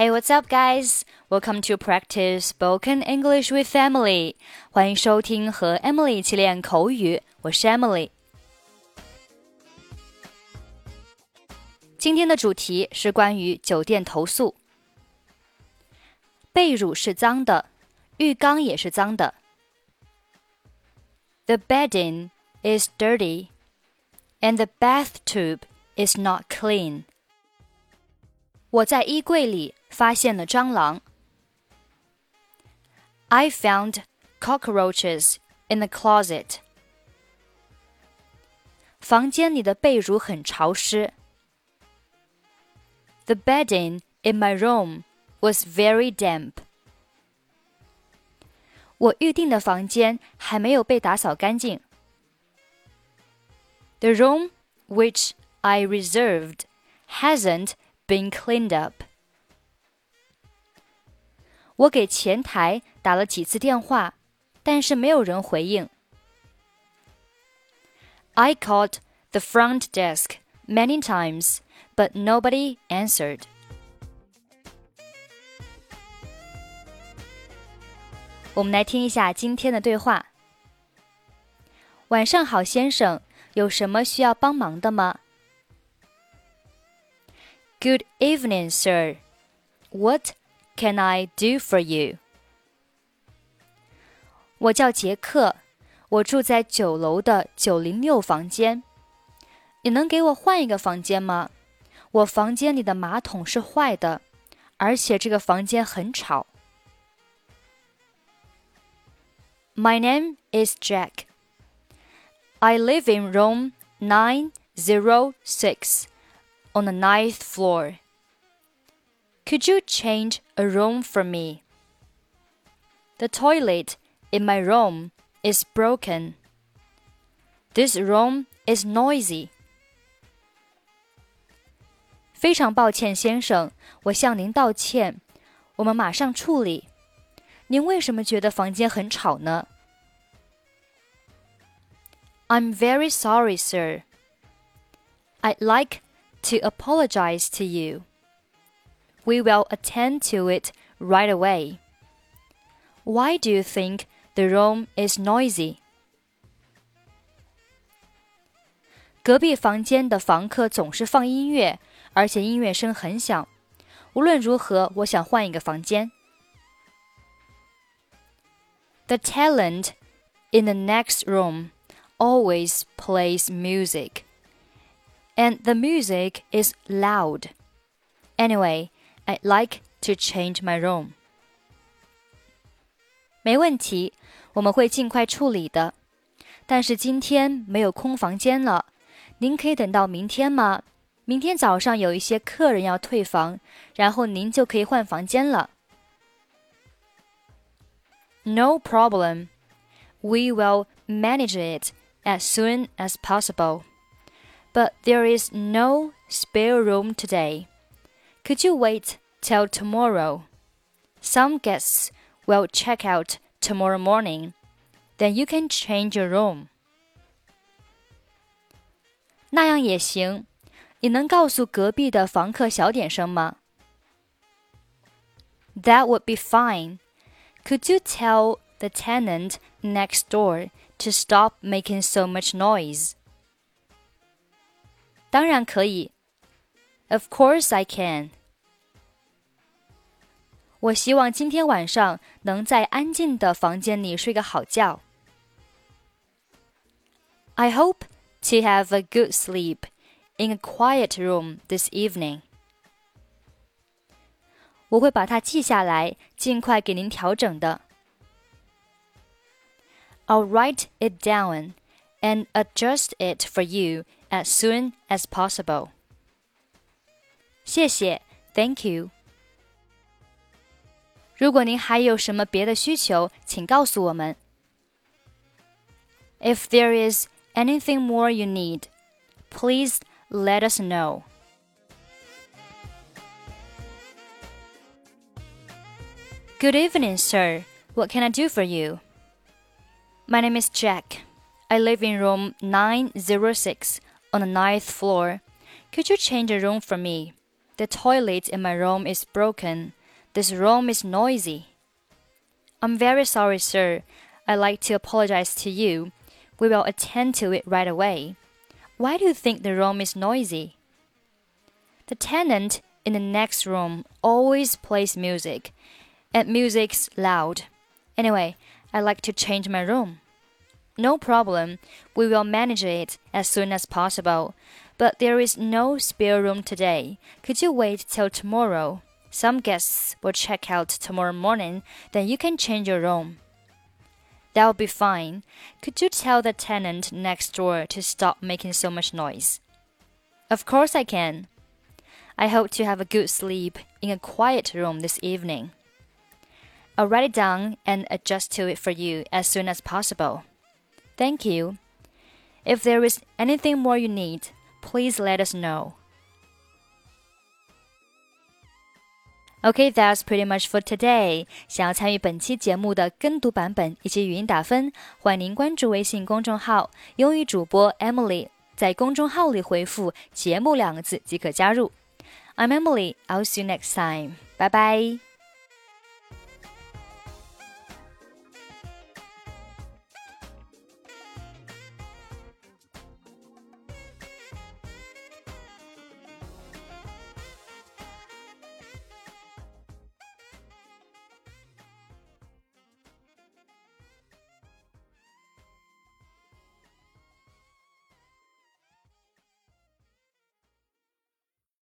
Hey, what's up, guys? Welcome to practice spoken English with Emily. 欢迎收听和 Emily 一起练口语，我是 Emily。今天的主题是关于酒店投诉。被褥是脏的，浴缸也是脏的。The bedding is dirty, and the bathtub is not clean.我在衣柜里发现了蟑螂。I found cockroaches in the closet. 房间里的被褥很潮湿。The bedding in my room was very damp. 我预定的房间还没有被打扫干净。The room which I reserved hasn't been cleaned up. 我给前台打了几次电话，但是没有人回应。I called the front desk many times, but nobody answered. 我们来听一下今天的对话。晚上好，先生，有什么需要帮忙的吗？Good evening, sir. What can I do for you? 我叫杰克，我住在九楼的906房间。你能给我换一个房间吗？我房间里的马桶是坏的，而且这个房间很吵。My name is Jack. I live in room 906.On the 9th floor. Could you change a room for me? The toilet in my room is broken. This room is noisy. 非常抱歉，先生，我向您道歉。我们马上处理。您为什么觉得房间很吵呢？ I'm very sorry, sir. I'd like to apologize to you. We will attend to it right away. Why do you think the room is noisy? 隔壁房间的房客总是放音乐，而且音乐声很响。无论如何，我想换一个房间。The tenant in the next room always plays music.And the music is loud. Anyway, I'd like to change my room. 没问题，我们会尽快处理的。但是今天没有空房间了，您可以等到明天吗？明天早上有一些客人要退房，然后您就可以换房间了。No problem. We will manage it as soon as possible.But there is no spare room today. Could you wait till tomorrow? Some guests will check out tomorrow morning. Then you can change your room. 那样也行。你能告诉隔壁的房客小点声吗？ That would be fine. Could you tell the tenant next door to stop making so much noise?当然可以。Of course I can. 我希望今天晚上能在安静的房间里睡个好觉。I hope to have a good sleep in a quiet room this evening. 我会把它记下来，尽快给您调整的。I'll write it down and adjust it for you.As soon as possible. 谢谢 Thank you. 如果您还有什么别的需求，请告诉我们。If there is anything more you need, please let us know. Good evening, sir. What can I do for you? My name is Jack. I live in room 906.On the 9th floor. Could you change a room for me? The toilet in my room is broken. This room is noisy. I'm very sorry, sir. I'd like to apologize to you. We will attend to it right away. Why do you think the room is noisy? The tenant in the next room always plays music, and music's loud. Anyway, I'd like to change my room. No problem. We will manage it as soon as possible. But there is no spare room today. Could you wait till tomorrow? Some guests will check out tomorrow morning. Then you can change your room. That'll be fine. Could you tell the tenant next door to stop making so much noise? Of course I can. I hope to have a good sleep in a quiet room this evening. I'll write it down and adjust to it for you as soon as possible. Thank you. If there is anything more you need, please let us know. Okay, that's pretty much for today. 想要参与本期节目的跟读版本以及语音打分，欢迎您关注微信公众号“英语主播 Emily”。在公众号里回复“节目”2个字即可加入。I'm Emily. I'll see you next time. Bye bye.